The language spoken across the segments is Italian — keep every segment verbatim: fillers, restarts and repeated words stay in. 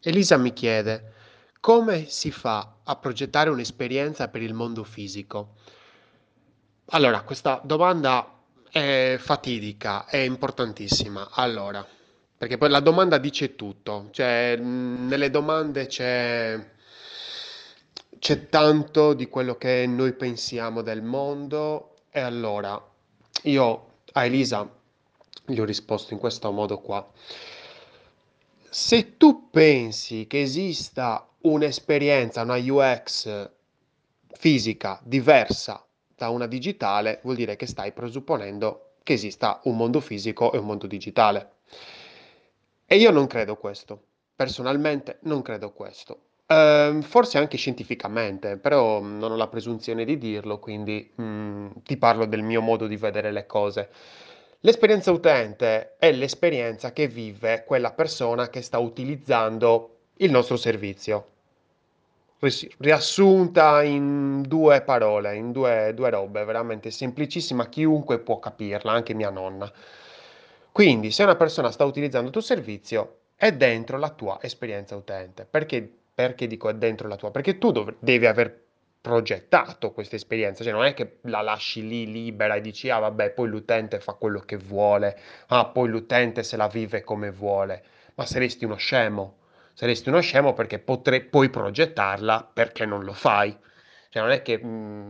Elisa mi chiede: come si fa a progettare un'esperienza per il mondo fisico? Allora, questa domanda è fatidica, è importantissima. Allora, perché poi la domanda dice tutto, cioè nelle domande c'è c'è tanto di quello che noi pensiamo del mondo. E allora io a Elisa gli ho risposto in questo modo qua: se tu pensi che esista un'esperienza, una U X fisica diversa da una digitale, vuol dire che stai presupponendo che esista un mondo fisico e un mondo digitale. E io non credo questo, personalmente non credo questo. Uh, forse anche scientificamente, però non ho la presunzione di dirlo, quindi mh, ti parlo del mio modo di vedere le cose. L'esperienza utente è l'esperienza che vive quella persona che sta utilizzando il nostro servizio, riassunta in due parole, in due, due robe, veramente semplicissima, chiunque può capirla, anche mia nonna. Quindi se una persona sta utilizzando il tuo servizio, è dentro la tua esperienza utente. Perché? Perché dico è dentro la tua? Perché tu dov- devi aver progettato questa esperienza, cioè non è che la lasci lì libera e dici ah vabbè poi l'utente fa quello che vuole, ah poi l'utente se la vive come vuole, ma saresti uno scemo, saresti uno scemo perché potre- puoi progettarla, perché non lo fai? Cioè non è che mh,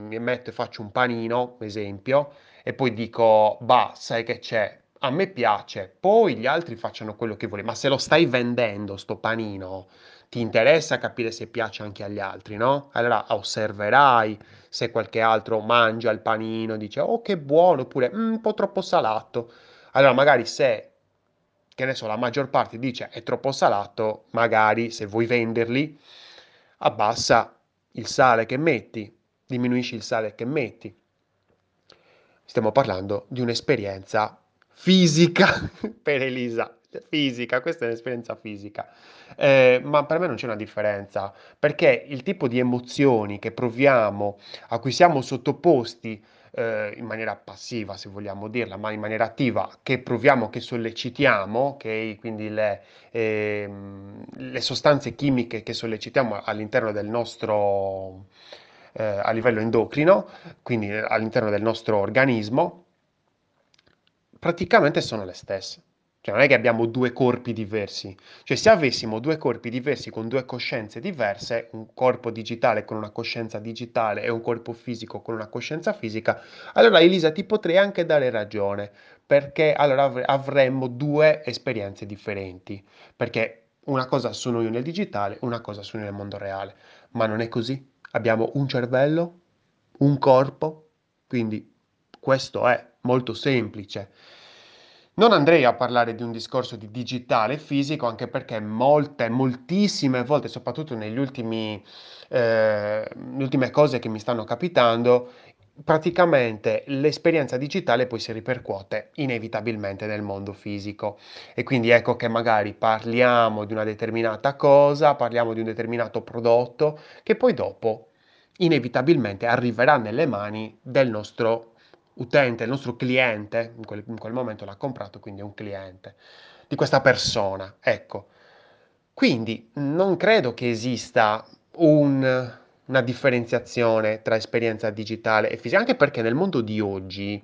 mi metto e faccio un panino, esempio, e poi dico bah sai che c'è, a me piace, poi gli altri facciano quello che vogliono, ma se lo stai vendendo sto panino, ti interessa capire se piace anche agli altri, no? Allora osserverai se qualche altro mangia il panino, dice oh che buono, oppure un po' troppo salato. Allora magari se, che ne so, la maggior parte dice è troppo salato, magari se vuoi venderli abbassa il sale che metti, diminuisci il sale che metti. Stiamo parlando di un'esperienza fisica per Elisa. Fisica, questa è un'esperienza fisica, eh, ma per me non c'è una differenza, perché il tipo di emozioni che proviamo, a cui siamo sottoposti eh, in maniera passiva, se vogliamo dirla, ma in maniera attiva, che proviamo, che sollecitiamo, okay? Quindi le, eh, le sostanze chimiche che sollecitiamo all'interno del nostro, eh, a livello endocrino, quindi all'interno del nostro organismo, praticamente sono le stesse. Cioè non è che abbiamo due corpi diversi, cioè se avessimo due corpi diversi con due coscienze diverse, un corpo digitale con una coscienza digitale e un corpo fisico con una coscienza fisica, allora Elisa ti potrei anche dare ragione, perché allora avremmo due esperienze differenti, perché una cosa sono io nel digitale, una cosa sono io nel mondo reale, ma non è così, abbiamo un cervello, un corpo, quindi questo è molto semplice. Non andrei a parlare di un discorso di digitale e fisico, anche perché molte, moltissime volte, soprattutto negli ultimi, eh, le ultime cose che mi stanno capitando, praticamente l'esperienza digitale poi si ripercuote inevitabilmente nel mondo fisico. E quindi ecco che magari parliamo di una determinata cosa, parliamo di un determinato prodotto, che poi dopo inevitabilmente arriverà nelle mani del nostro utente, il nostro cliente, in quel, in quel momento l'ha comprato, quindi è un cliente, di questa persona, ecco. Quindi non credo che esista un, una differenziazione tra esperienza digitale e fisica, anche perché nel mondo di oggi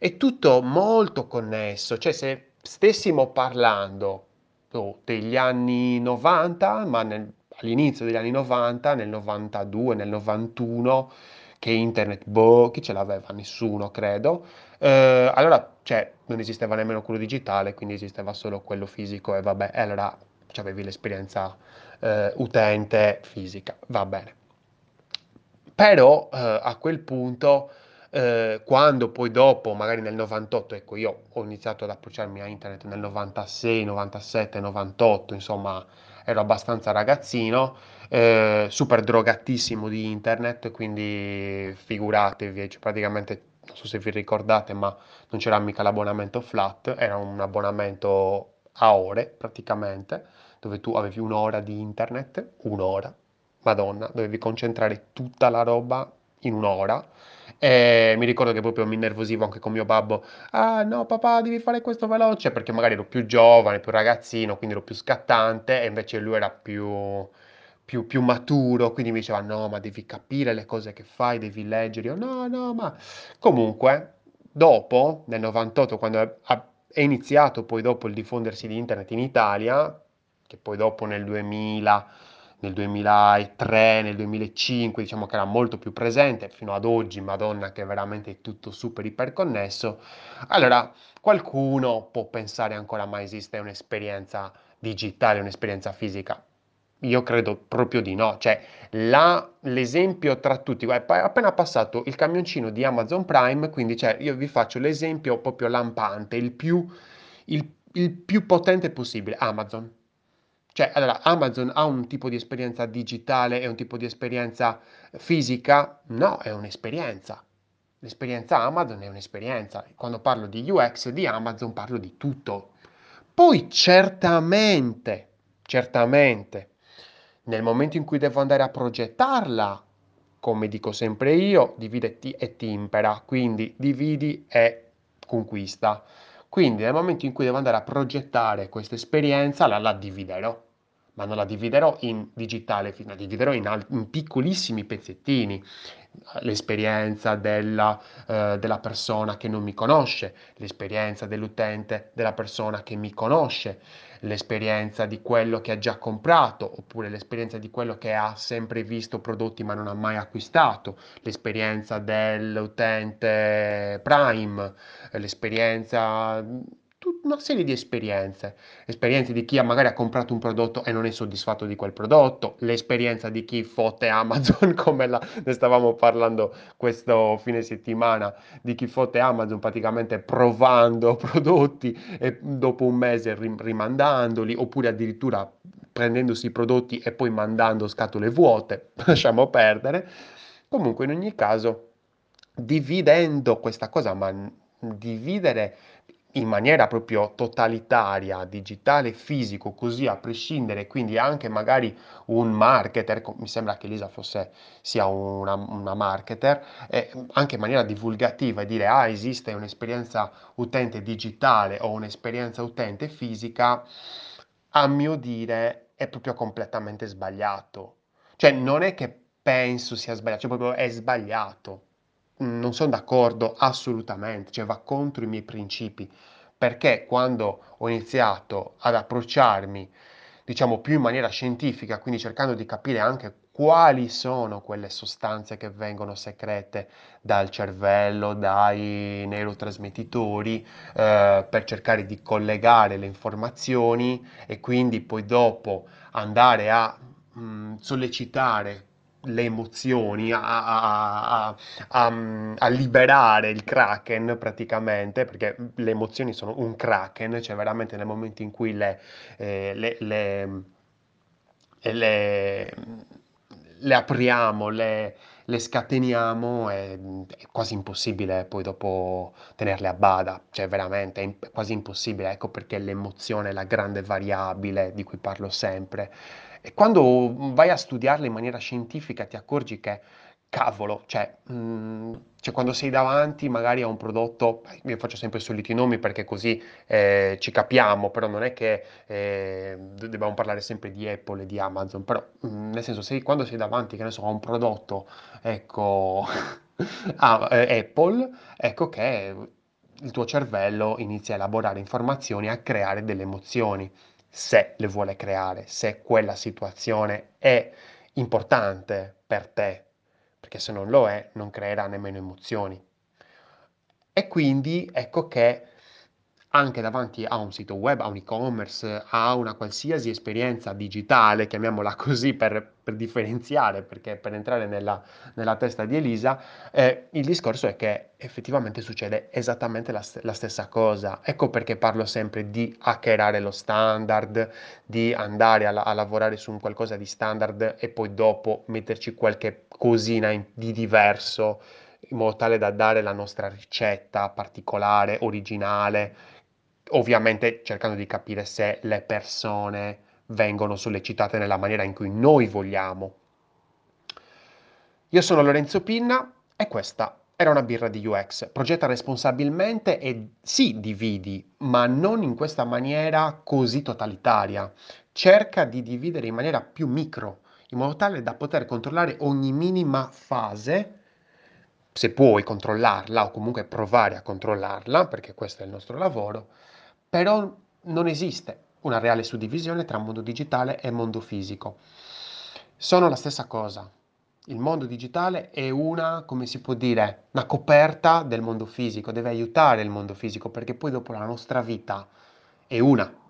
è tutto molto connesso, cioè se stessimo parlando oh, degli anni novanta, ma nel, all'inizio degli anni novanta, nel novantadue, nel novantuno, che internet, boh, chi ce l'aveva? Nessuno, credo. Eh, allora, cioè, non esisteva nemmeno quello digitale, quindi esisteva solo quello fisico e vabbè, e allora avevi l'esperienza eh, utente fisica, va bene. Però eh, a quel punto, eh, quando poi dopo, magari nel novantotto, ecco, io ho iniziato ad approcciarmi a internet nel novantasei, novantasette, novantotto, insomma, ero abbastanza ragazzino, eh, super drogatissimo di internet, quindi figuratevi, cioè praticamente, non so se vi ricordate, ma non c'era mica l'abbonamento flat, era un abbonamento a ore praticamente, dove tu avevi un'ora di internet, un'ora, madonna, dovevi concentrare tutta la roba in un'ora. E mi ricordo che proprio mi innervosivo anche con mio babbo. Ah no papà, devi fare questo veloce, perché magari ero più giovane, più ragazzino, quindi ero più scattante, e invece lui era più, più, più maturo, quindi mi diceva no ma devi capire le cose che fai, devi leggere. Io no no ma comunque dopo nel novantotto, quando è, è iniziato poi dopo il diffondersi di internet in Italia, che poi dopo nel duemila, nel duemilatré, nel duemilacinque, diciamo che era molto più presente, fino ad oggi, madonna, che è veramente tutto super iperconnesso. Allora, qualcuno può pensare ancora ma esiste un'esperienza digitale, un'esperienza fisica? Io credo proprio di no, cioè la, l'esempio tra tutti, è appena passato il camioncino di Amazon Prime, quindi cioè, io vi faccio l'esempio proprio lampante, il più, il, il più potente possibile, Amazon. Cioè, allora, Amazon ha un tipo di esperienza digitale e un tipo di esperienza fisica? No, è un'esperienza. L'esperienza Amazon è un'esperienza. Quando parlo di U X di Amazon parlo di tutto. Poi certamente, certamente, nel momento in cui devo andare a progettarla, come dico sempre io, dividi e timpera, quindi dividi e conquista. Quindi nel momento in cui devo andare a progettare questa esperienza, la, la dividerò, ma non la dividerò in digitale, la dividerò in, al, in piccolissimi pezzettini. L'esperienza della, eh, della persona che non mi conosce, l'esperienza dell'utente della persona che mi conosce, l'esperienza di quello che ha già comprato, oppure l'esperienza di quello che ha sempre visto prodotti ma non ha mai acquistato, l'esperienza dell'utente Prime, l'esperienza, tutta una serie di esperienze, l'esperienza di chi magari ha comprato un prodotto e non è soddisfatto di quel prodotto, l'esperienza di chi fotte Amazon, come la, ne stavamo parlando questo fine settimana, di chi fotte Amazon praticamente provando prodotti e dopo un mese rimandandoli, oppure addirittura prendendosi i prodotti e poi mandando scatole vuote, lasciamo perdere. Comunque in ogni caso, dividendo questa cosa, ma dividere in maniera proprio totalitaria, digitale, fisico, così a prescindere, quindi anche magari un marketer, mi sembra che Elisa fosse, sia una, una marketer, eh, anche in maniera divulgativa e dire ah esiste un'esperienza utente digitale o un'esperienza utente fisica, a mio dire è proprio completamente sbagliato. Cioè non è che penso sia sbagliato, cioè proprio è sbagliato. Non sono d'accordo assolutamente, cioè va contro i miei principi, perché quando ho iniziato ad approcciarmi, diciamo, più in maniera scientifica, quindi cercando di capire anche quali sono quelle sostanze che vengono secrete dal cervello, dai neurotrasmettitori, eh, per cercare di collegare le informazioni e quindi poi dopo andare a mh, sollecitare le emozioni, a, a, a, a, a liberare il kraken praticamente, perché le emozioni sono un kraken, cioè veramente nel momento in cui le, eh, le, le, le, le apriamo, le, le scateniamo, è, è quasi impossibile poi dopo tenerle a bada, cioè veramente è quasi impossibile, ecco perché l'emozione è la grande variabile di cui parlo sempre. E quando vai a studiarle in maniera scientifica ti accorgi che, cavolo, cioè, mh, cioè quando sei davanti magari a un prodotto, io faccio sempre i soliti nomi perché così eh, ci capiamo, però non è che eh, dobbiamo parlare sempre di Apple e di Amazon, però mh, nel senso, se, quando sei davanti, che ne so, a un prodotto, ecco, a, eh, Apple, ecco che il tuo cervello inizia a elaborare informazioni, a creare delle emozioni. Se le vuole creare, se quella situazione è importante per te, perché se non lo è non creerà nemmeno emozioni. E quindi ecco che anche davanti a un sito web, a un e-commerce, a una qualsiasi esperienza digitale, chiamiamola così per, per differenziare, perché per entrare nella, nella testa di Elisa, eh, il discorso è che effettivamente succede esattamente la, la stessa cosa. Ecco perché parlo sempre di hackerare lo standard, di andare a, a lavorare su un qualcosa di standard e poi dopo metterci qualche cosina in, di diverso, in modo tale da dare la nostra ricetta particolare, originale, ovviamente cercando di capire se le persone vengono sollecitate nella maniera in cui noi vogliamo. Io sono Lorenzo Pinna, E questa era una birra di U X. Progetta responsabilmente e sì dividi, ma non in questa maniera così totalitaria. Cerca di dividere in maniera più micro, in modo tale da poter controllare ogni minima fase, se puoi controllarla o comunque provare a controllarla, perché questo è il nostro lavoro, però non esiste una reale suddivisione tra mondo digitale e mondo fisico. Sono la stessa cosa. Il mondo digitale è una, come si può dire, una coperta del mondo fisico, deve aiutare il mondo fisico, perché poi dopo la nostra vita è una.